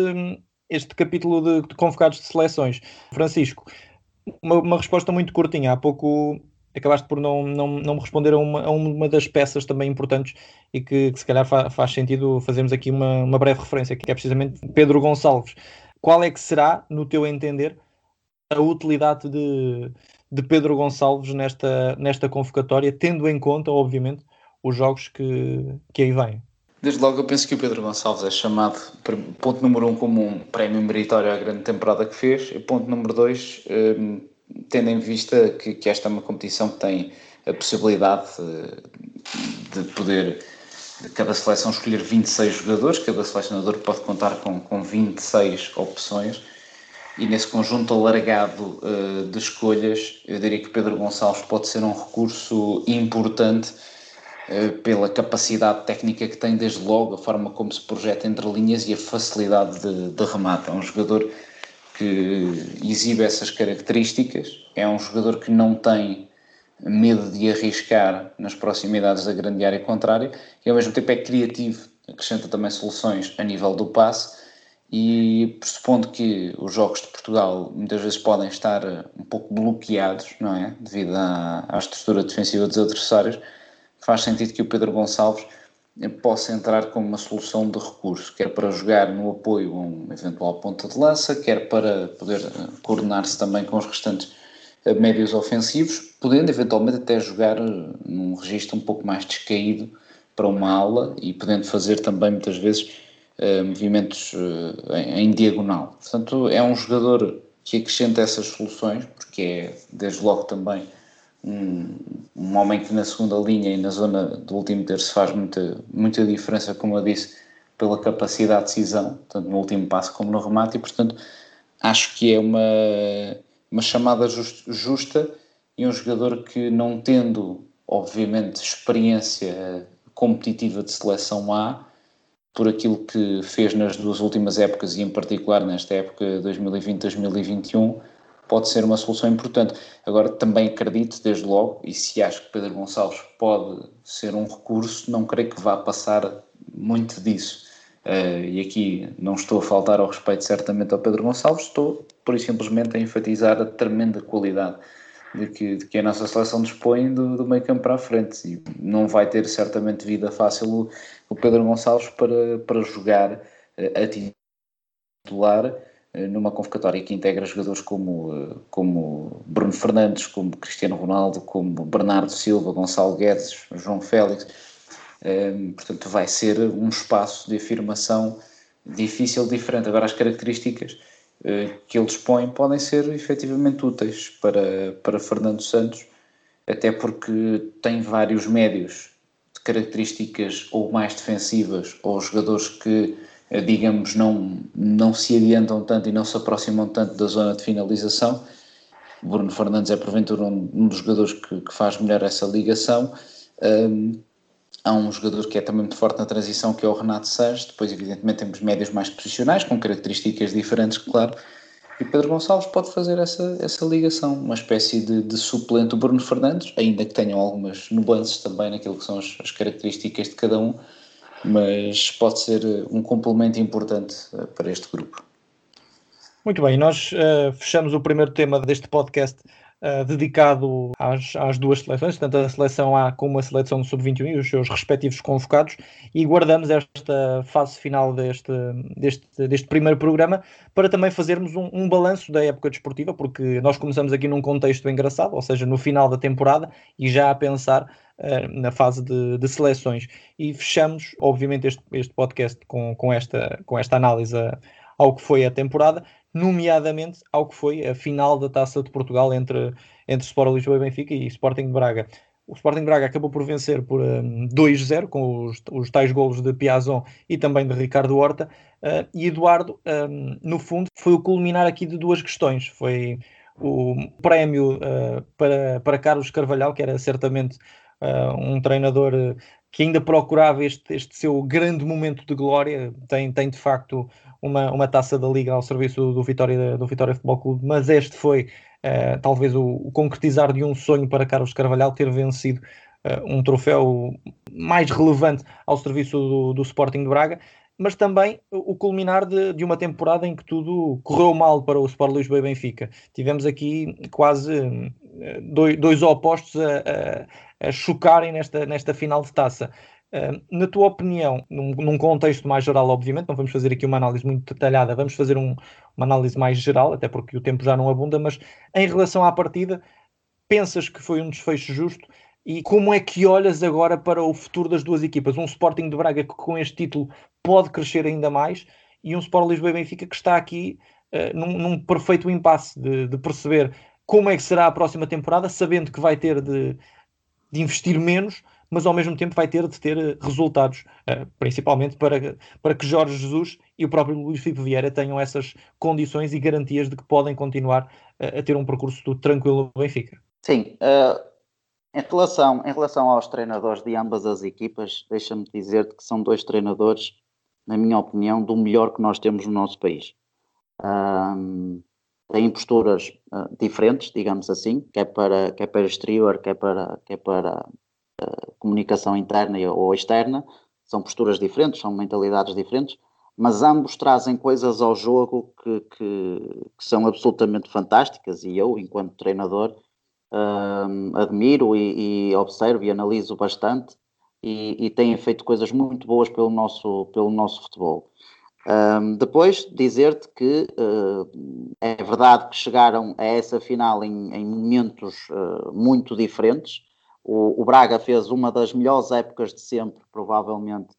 este capítulo de, de convocados de seleções, Francisco, uma, uma resposta muito curtinha. Há pouco acabaste por não, não, não me responder a uma, a uma das peças também importantes e que, que se calhar fa, faz sentido fazermos aqui uma, uma breve referência, que é precisamente Pedro Gonçalves. Qual é que será, no teu entender, a utilidade de... de Pedro Gonçalves nesta, nesta convocatória, tendo em conta, obviamente, os jogos que, que aí vêm? Desde logo eu penso que o Pedro Gonçalves é chamado, ponto número um, como um prémio meritório à grande temporada que fez, e ponto número dois, eh, tendo em vista que, que esta é uma competição que tem a possibilidade de, de poder, cada seleção escolher vinte e seis jogadores, cada selecionador pode contar com, com vinte e seis opções, e nesse conjunto alargado uh, de escolhas, eu diria que Pedro Gonçalves pode ser um recurso importante uh, pela capacidade técnica que tem, desde logo, a forma como se projeta entre linhas e a facilidade de, de remate. É um jogador que exibe essas características, é um jogador que não tem medo de arriscar nas proximidades da grande área contrária e ao mesmo tempo é criativo, acrescenta também soluções a nível do passe. E pressupondo que os jogos de Portugal muitas vezes podem estar um pouco bloqueados, não é? Devido à, à estrutura defensiva dos adversários, faz sentido que o Pedro Gonçalves possa entrar como uma solução de recurso, quer para jogar no apoio a um eventual ponta de lança, quer para poder coordenar-se também com os restantes médios ofensivos, podendo eventualmente até jogar num registro um pouco mais descaído para uma ala e podendo fazer também muitas vezes Uh, movimentos uh, em, em diagonal. Portanto, é um jogador que acrescenta essas soluções, porque é, desde logo, também um, um homem que na segunda linha e na zona do último terço faz muita, muita diferença, como eu disse, pela capacidade de decisão, tanto no último passo como no remate, e, portanto, acho que é uma, uma chamada just, justa e um jogador que, não tendo, obviamente, experiência competitiva de seleção A, por aquilo que fez nas duas últimas épocas e em particular nesta época dois mil e vinte a dois mil e vinte e um, pode ser uma solução importante. Agora também acredito, desde logo, e se acho que Pedro Gonçalves pode ser um recurso, não creio que vá passar muito disso. Uh, e aqui não estou a faltar ao respeito certamente ao Pedro Gonçalves, estou pura e simplesmente a enfatizar a tremenda qualidade de que, de que a nossa seleção dispõe do, do meio campo para a frente, e não vai ter certamente vida fácil o, o Pedro Gonçalves para, para jogar uh, a titular uh, numa convocatória que integra jogadores como, uh, como Bruno Fernandes, como Cristiano Ronaldo, como Bernardo Silva, Gonçalo Guedes, João Félix. Uh, portanto, vai ser um espaço de afirmação difícil, diferente. Agora, as características que ele dispõe podem ser efetivamente úteis para, para Fernando Santos, até porque tem vários médios de características ou mais defensivas, ou jogadores que, digamos, não, não se adiantam tanto e não se aproximam tanto da zona de finalização. Bruno Fernandes é, porventura, um, um dos jogadores que, que faz melhor essa ligação. Um, Há um jogador que é também muito forte na transição, que é o Renato Sanches. Depois, evidentemente, temos médios mais posicionais, com características diferentes, claro. E Pedro Gonçalves pode fazer essa, essa ligação, uma espécie de, de suplente do Bruno Fernandes, ainda que tenham algumas nuances também naquilo que são as, as características de cada um, mas pode ser um complemento importante para este grupo. Muito bem, nós uh, fechamos o primeiro tema deste podcast uh, dedicado às, às duas seleções, tanto a seleção A como a seleção do sub vinte e um e os seus respectivos convocados, e guardamos esta fase final deste, deste, deste primeiro programa para também fazermos um, um balanço da época desportiva, porque nós começamos aqui num contexto engraçado, ou seja, no final da temporada e já a pensar na fase de, de seleções, e fechamos obviamente este, este podcast com, com, esta, com esta análise ao que foi a temporada, nomeadamente ao que foi a final da Taça de Portugal entre, entre Sport Lisboa e Benfica e Sporting de Braga. O Sporting de Braga acabou por vencer por um, dois a zero com os, os tais golos de Piazon e também de Ricardo Horta, uh, e Eduardo, um, no fundo foi o culminar aqui de duas questões, foi o prémio uh, para, para Carlos Carvalhal, que era certamente Uh, um treinador uh, que ainda procurava este, este seu grande momento de glória, tem, tem de facto uma, uma taça da Liga ao serviço do Vitória, do Vitória Futebol Clube, mas este foi uh, talvez o, o concretizar de um sonho para Carlos Carvalhal, ter vencido uh, um troféu mais relevante ao serviço do, do Sporting de Braga, mas também o culminar de, de uma temporada em que tudo correu mal para o Sport Lisboa e Benfica. Tivemos aqui quase dois, dois opostos a, a, a chocarem nesta, nesta final de taça. Na tua opinião, num, num contexto mais geral, obviamente, não vamos fazer aqui uma análise muito detalhada, vamos fazer um, uma análise mais geral, até porque o tempo já não abunda, mas em relação à partida, pensas que foi um desfecho justo? E como é que olhas agora para o futuro das duas equipas? Um Sporting de Braga que com este título pode crescer ainda mais e um Sport Lisboa e Benfica que está aqui uh, num, num perfeito impasse de, de perceber como é que será a próxima temporada, sabendo que vai ter de, de investir menos, mas ao mesmo tempo vai ter de ter resultados, uh, principalmente para, para que Jorge Jesus e o próprio Luís Filipe Vieira tenham essas condições e garantias de que podem continuar uh, a ter um percurso tranquilo no Benfica. Sim, uh... Em relação, em relação aos treinadores de ambas as equipas, deixa-me dizer-te que são dois treinadores, na minha opinião, do melhor que nós temos no nosso país. Um, têm posturas uh, diferentes, digamos assim, quer para, quer para exterior, quer para, quer para uh, comunicação interna ou externa. São posturas diferentes, são mentalidades diferentes, mas ambos trazem coisas ao jogo que, que, que são absolutamente fantásticas, e eu, enquanto treinador, Um, admiro e, e observo e analiso bastante, e, e têm feito coisas muito boas pelo nosso, pelo nosso futebol. Um, depois, dizer-te que uh, é verdade que chegaram a essa final em, em momentos uh, muito diferentes. O, o Braga fez uma das melhores épocas de sempre, provavelmente,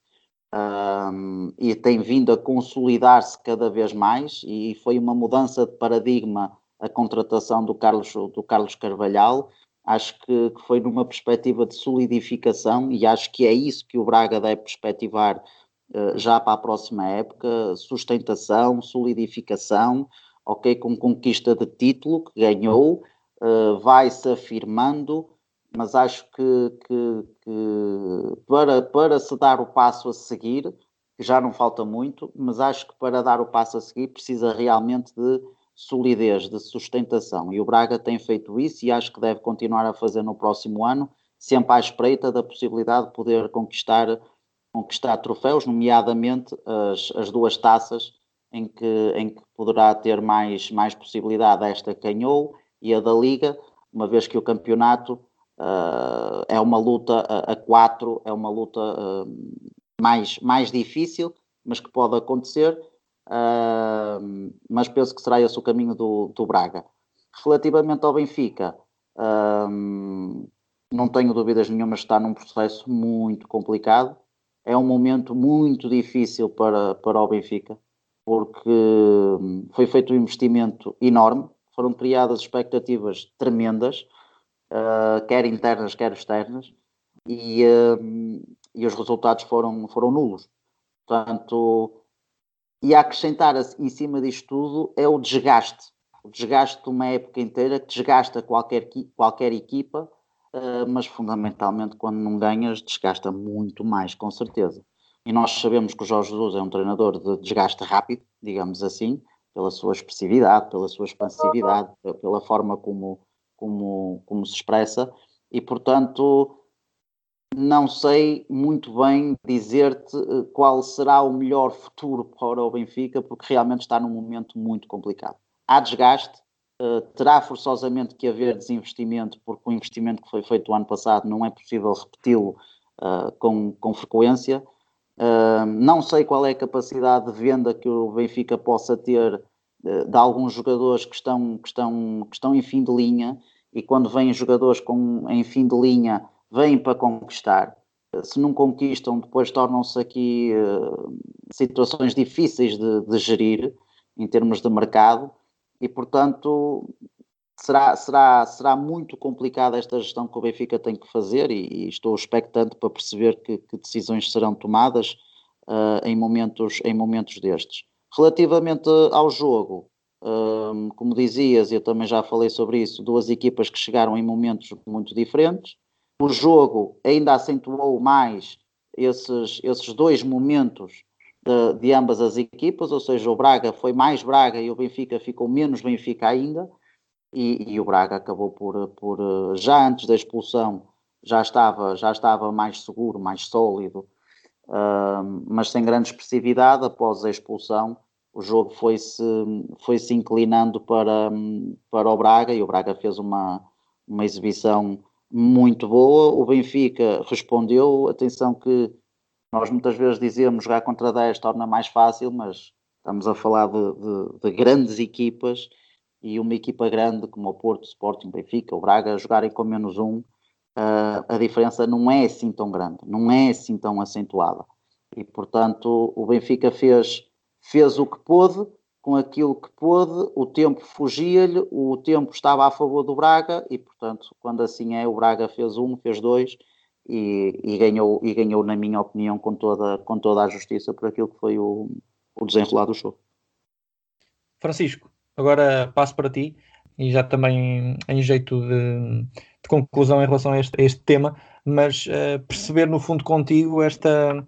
um, e tem vindo a consolidar-se cada vez mais, e foi uma mudança de paradigma a contratação do Carlos, do Carlos Carvalhal. Acho que, que foi numa perspectiva de solidificação, e acho que é isso que o Braga deve perspectivar eh, já para a próxima época: sustentação, solidificação, ok, com conquista de título que ganhou, eh, vai-se afirmando, mas acho que, que, que para, para se dar o passo a seguir, que já não falta muito, mas acho que para dar o passo a seguir precisa realmente de solidez, de sustentação, e o Braga tem feito isso, e acho que deve continuar a fazer no próximo ano, sempre à espreita da possibilidade de poder conquistar, conquistar troféus, nomeadamente as, as duas taças em que, em que poderá ter mais, mais possibilidade, esta que ganhou e a da Liga, uma vez que o campeonato uh, é uma luta a, a quatro, é uma luta uh, mais, mais difícil, mas que pode acontecer. Uh, mas penso que será esse o caminho do, do Braga. Relativamente ao Benfica, uh, não tenho dúvidas nenhuma, está num processo muito complicado, é um momento muito difícil para, para o Benfica, porque foi feito um investimento enorme, foram criadas expectativas tremendas, uh, quer internas, quer externas, e, uh, e os resultados foram, foram nulos. Portanto, e a acrescentar em cima disto tudo é o desgaste, o desgaste de uma época inteira, que desgasta qualquer, qualquer equipa, mas fundamentalmente quando não ganhas desgasta muito mais, com certeza. E nós sabemos que o Jorge Jesus é um treinador de desgaste rápido, digamos assim, pela sua expressividade, pela sua expansividade, pela forma como, como, como se expressa, e portanto não sei muito bem dizer-te qual será o melhor futuro para o Benfica, porque realmente está num momento muito complicado. Há desgaste, Uh, terá forçosamente que haver desinvestimento, porque o investimento que foi feito o ano passado não é possível repeti-lo uh, com, com frequência. Uh, não sei qual é a capacidade de venda que o Benfica possa ter uh, de alguns jogadores que estão, que, estão, que estão em fim de linha, e quando vêm jogadores com, em fim de linha, vêm para conquistar. Uh, se não conquistam, depois tornam-se aqui uh, situações difíceis de, de gerir em termos de mercado. E, portanto, será, será, será muito complicada esta gestão que o Benfica tem que fazer, e, e estou expectante para perceber que, que decisões serão tomadas uh, em, momentos, em momentos destes. Relativamente ao jogo, um, como dizias, eu também já falei sobre isso, duas equipas que chegaram em momentos muito diferentes. O jogo ainda acentuou mais esses, esses dois momentos De, de ambas as equipas, ou seja, o Braga foi mais Braga e o Benfica ficou menos Benfica ainda, e, e o Braga acabou por, por, já antes da expulsão, já estava, já estava mais seguro, mais sólido, uh, mas sem grande expressividade. Após a expulsão, o jogo foi-se, foi-se inclinando para, para o Braga, e o Braga fez uma, uma exibição muito boa. O Benfica respondeu, atenção que nós muitas vezes dizemos jogar contra dez torna mais fácil, mas estamos a falar de, de, de grandes equipas, e uma equipa grande como o Porto, o Sporting, o Benfica, o Braga, jogarem com menos um, uh, a diferença não é assim tão grande, não é assim tão acentuada. E, portanto, o Benfica fez, fez o que pôde, com aquilo que pôde, o tempo fugia-lhe, o tempo estava a favor do Braga, e, portanto, quando assim é, o Braga fez um, fez dois, E, e, ganhou, e ganhou, na minha opinião, com toda, com toda a justiça por aquilo que foi o, o desenrolar do jogo. Francisco, agora passo para ti, e já também em jeito de, de conclusão em relação a este, a este tema, mas uh, perceber no fundo contigo esta,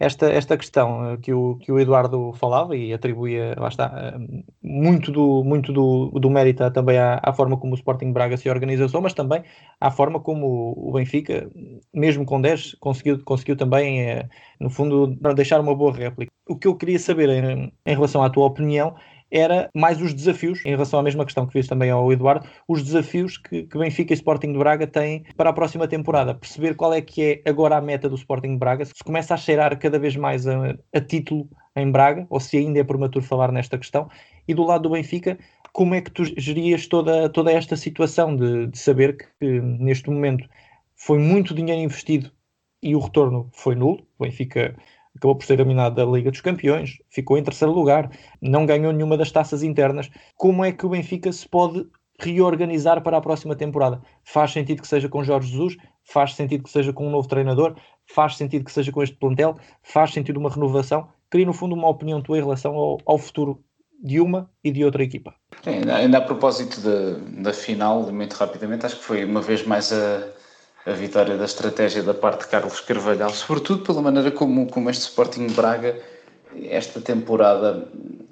esta, esta questão que o, que o Eduardo falava, e atribuía, lá está, muito do, muito do, do mérito também à, à forma como o Sporting Braga se organizou, mas também à forma como o Benfica, mesmo com dez, conseguiu, conseguiu também, no fundo, deixar uma boa réplica. O que eu queria saber em, em relação à tua opinião era mais os desafios, em relação à mesma questão que fiz também ao Eduardo, os desafios que, que Benfica e Sporting de Braga têm para a próxima temporada. Perceber qual é que é agora a meta do Sporting de Braga, se começa a cheirar cada vez mais a, a título em Braga, ou se ainda é prematuro falar nesta questão. E do lado do Benfica, como é que tu gerias toda, toda esta situação de, de saber que, que neste momento foi muito dinheiro investido e o retorno foi nulo? O Benfica acabou por ser eliminado da Liga dos Campeões, ficou em terceiro lugar, não ganhou nenhuma das taças internas. Como é que o Benfica se pode reorganizar para a próxima temporada? Faz sentido que seja com Jorge Jesus? Faz sentido que seja com um novo treinador? Faz sentido que seja com este plantel? Faz sentido uma renovação? Queria, no fundo, uma opinião tua em relação ao, ao futuro de uma e de outra equipa. Sim, ainda, ainda a propósito de, da final, muito rapidamente, acho que foi uma vez mais a... a vitória da estratégia da parte de Carlos Carvalhal, sobretudo pela maneira como, como este Sporting de Braga, esta temporada,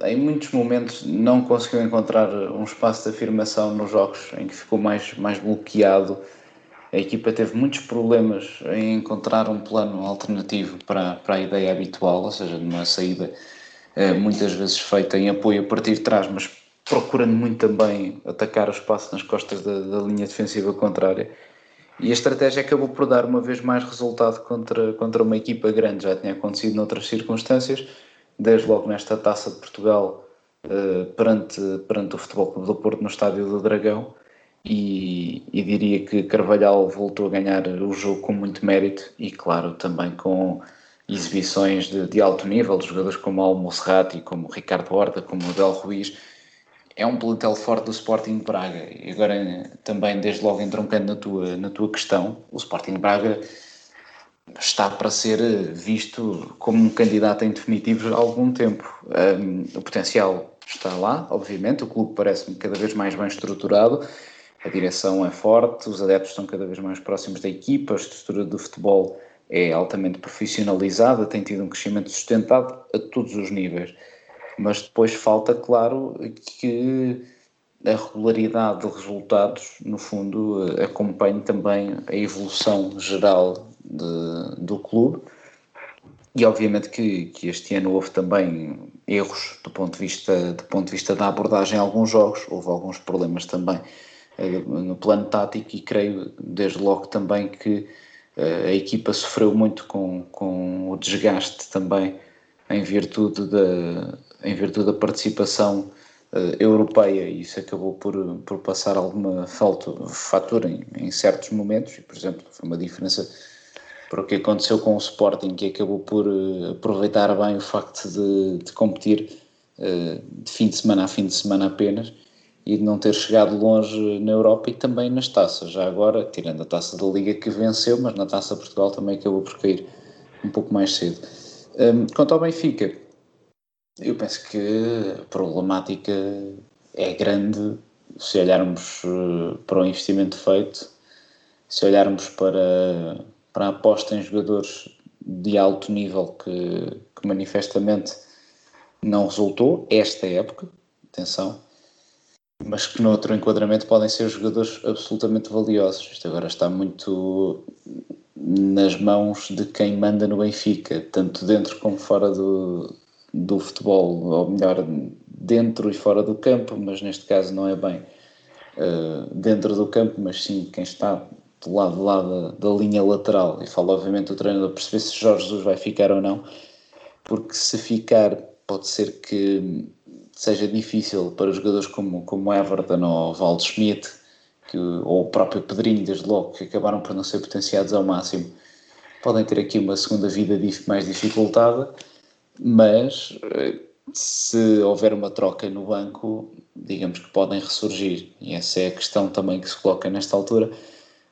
em muitos momentos não conseguiu encontrar um espaço de afirmação nos jogos em que ficou mais, mais bloqueado. A equipa teve muitos problemas em encontrar um plano alternativo para, para a ideia habitual, ou seja, numa saída muitas vezes feita em apoio a partir de trás, mas procurando muito também atacar o espaço nas costas da, da linha defensiva contrária. E a estratégia acabou por dar uma vez mais resultado contra, contra uma equipa grande. Já tinha acontecido noutras circunstâncias, desde logo nesta Taça de Portugal, eh, perante, perante o Futebol Clube do Porto no Estádio do Dragão, e, e diria que Carvalhal voltou a ganhar o jogo com muito mérito, e claro, também com exibições de, de alto nível, de jogadores como Al-Musrati, como Ricardo Horta, como Del Ruiz. É um plantel forte do Sporting de Braga. E agora também, desde logo, entroncando na tua, na tua questão, o Sporting de Braga está para ser visto como um candidato em definitivo há algum tempo. Um, o potencial está lá, obviamente, o clube parece-me cada vez mais bem estruturado, a direção é forte, os adeptos estão cada vez mais próximos da equipa, a estrutura do futebol é altamente profissionalizada, tem tido um crescimento sustentado a todos os níveis. Mas depois falta, claro, que a regularidade de resultados, no fundo, acompanhe também a evolução geral de, do clube, E obviamente que, que este ano houve também erros do ponto de vista, do ponto de vista da abordagem em alguns jogos, houve alguns problemas também eh, no plano tático, e creio desde logo também que eh, a equipa sofreu muito com, com o desgaste também em virtude da, em virtude da participação eh, europeia, e isso acabou por, por passar alguma falta, fatura em, em certos momentos, e por exemplo foi uma diferença para o que aconteceu com o Sporting, que acabou por aproveitar bem o facto de, de competir de fim de semana a fim de semana apenas, e de não ter chegado longe na Europa e também nas taças. Já agora, tirando a taça da Liga que venceu, mas na taça de Portugal também acabou por cair um pouco mais cedo. Quanto ao Benfica, eu penso que a problemática é grande se olharmos para o investimento feito, se olharmos para... para a aposta em jogadores de alto nível que, que manifestamente não resultou esta época, atenção, mas que noutro enquadramento podem ser jogadores absolutamente valiosos. Isto agora está muito nas mãos de quem manda no Benfica, tanto dentro como fora do, do futebol, ou melhor, dentro e fora do campo, mas neste caso não é bem uh, dentro do campo, mas sim quem está... do lado lá da, da linha lateral, e falo obviamente do treinador, perceber se Jorge Jesus vai ficar ou não, porque se ficar pode ser que seja difícil para jogadores como, como Everton ou Valde Schmidt, que, ou o próprio Pedrinho, desde logo, que acabaram por não ser potenciados ao máximo, podem ter aqui uma segunda vida mais dificultada, mas se houver uma troca no banco, digamos que podem ressurgir, e essa é a questão também que se coloca nesta altura.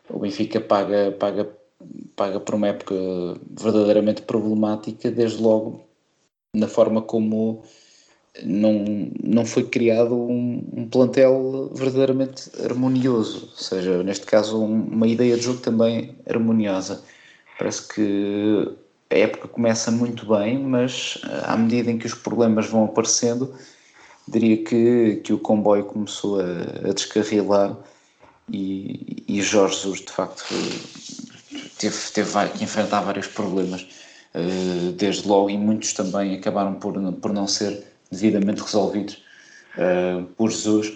O Benfica paga, paga, paga por uma época verdadeiramente problemática, desde logo na forma como não, não foi criado um, um plantel verdadeiramente harmonioso, ou seja, neste caso um, uma ideia de jogo também harmoniosa. Parece que a época começa muito bem, mas à medida em que os problemas vão aparecendo, diria que, que o comboio começou a, a descarrilar. E, e Jorge Jesus de facto teve, teve que enfrentar vários problemas desde logo, e muitos também acabaram por, por não ser devidamente resolvidos por Jesus.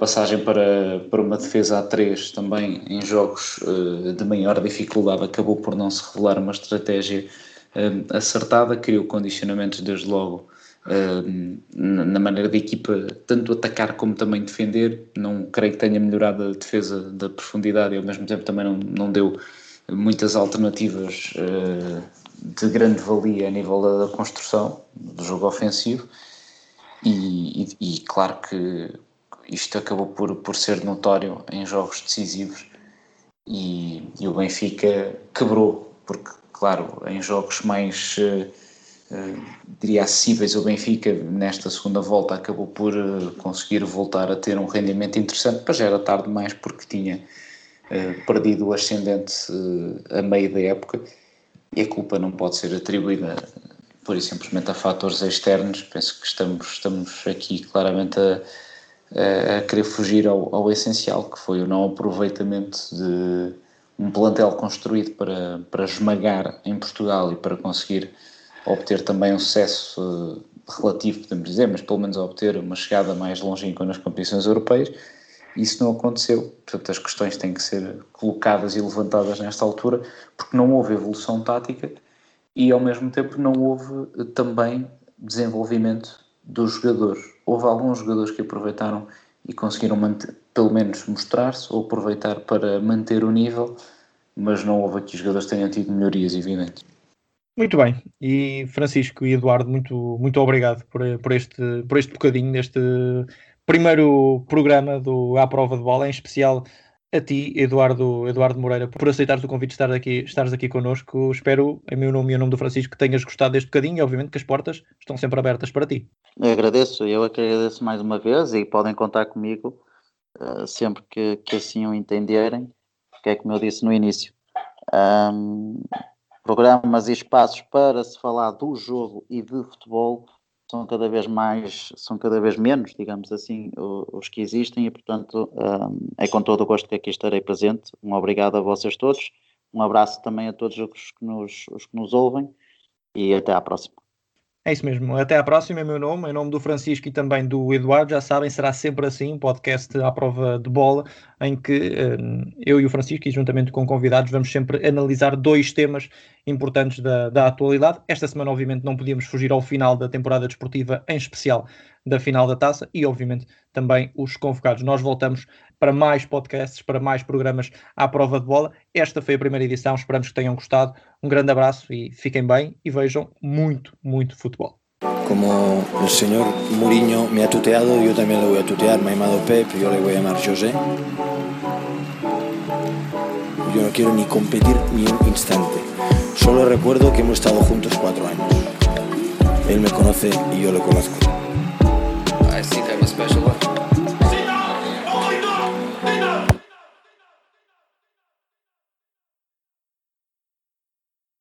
Passagem para, para uma defesa a três também em jogos de maior dificuldade acabou por não se revelar uma estratégia acertada, criou condicionamentos desde logo na maneira da equipa tanto atacar como também defender. Não creio que tenha melhorado a defesa da profundidade, e ao mesmo tempo também não, não deu muitas alternativas uh, de grande valia a nível da construção do jogo ofensivo, e, e, e claro que isto acabou por, por ser notório em jogos decisivos, e, e o Benfica quebrou, porque claro, em jogos mais... Uh, Uh, diria acessíveis, o Benfica nesta segunda volta acabou por uh, conseguir voltar a ter um rendimento interessante, mas já era tarde demais, porque tinha uh, perdido o ascendente uh, a meio da época, e a culpa não pode ser atribuída pura e simplesmente a fatores externos. Penso que estamos, estamos aqui claramente a, a, a querer fugir ao, ao essencial, que foi o não aproveitamento de um plantel construído para, para esmagar em Portugal e para conseguir obter também um sucesso uh, relativo, podemos dizer, mas pelo menos obter uma chegada mais longínqua nas competições europeias. Isso não aconteceu, portanto as questões têm que ser colocadas e levantadas nesta altura, porque não houve evolução tática e ao mesmo tempo não houve uh, também desenvolvimento dos jogadores. Houve alguns jogadores que aproveitaram e conseguiram manter, pelo menos mostrar-se ou aproveitar para manter o nível, mas não houve aqui os jogadores que tenham tido melhorias evidentes. Muito bem, e Francisco e Eduardo, muito, muito obrigado por, por, este, por este bocadinho, neste primeiro programa do À Prova de Bola, em especial a ti, Eduardo, Eduardo Moreira, por aceitares o convite de estar aqui, estares aqui connosco. Espero, em meu nome e em nome do Francisco, que tenhas gostado deste bocadinho, e obviamente que as portas estão sempre abertas para ti. Eu agradeço, eu agradeço mais uma vez, e podem contar comigo uh, sempre que, que assim o entenderem, que é como eu disse no início. Um... Programas e espaços para se falar do jogo e de futebol são cada vez mais, são cada vez menos, digamos assim, os que existem, e portanto é com todo o gosto que aqui estarei presente. Um obrigado a vocês todos, um abraço também a todos os que nos, os que nos ouvem, e até à próxima. É isso mesmo, até à próxima, é meu nome, em nome do Francisco e também do Eduardo, já sabem, será sempre assim, um podcast à prova de bola, em que um, eu e o Francisco, e juntamente com convidados, vamos sempre analisar dois temas importantes da, da atualidade. Esta semana, obviamente, não podíamos fugir ao final da temporada desportiva, em especial da final da taça, e obviamente também os convocados. Nós voltamos para mais podcasts, para mais programas à prova de bola. Esta foi a primeira edição, esperamos que tenham gostado. Um grande abraço e fiquem bem e vejam muito, muito futebol. Como o senhor Mourinho me ha tuteado, eu também lhe vou tutear. Me ha llamado Pep, eu lhe vou chamar José. Eu não quero nem competir ni um instante. Solo recuerdo que hemos estado juntos quatro anos. Ele me conoce e eu lo conozco. I think I'm a special one.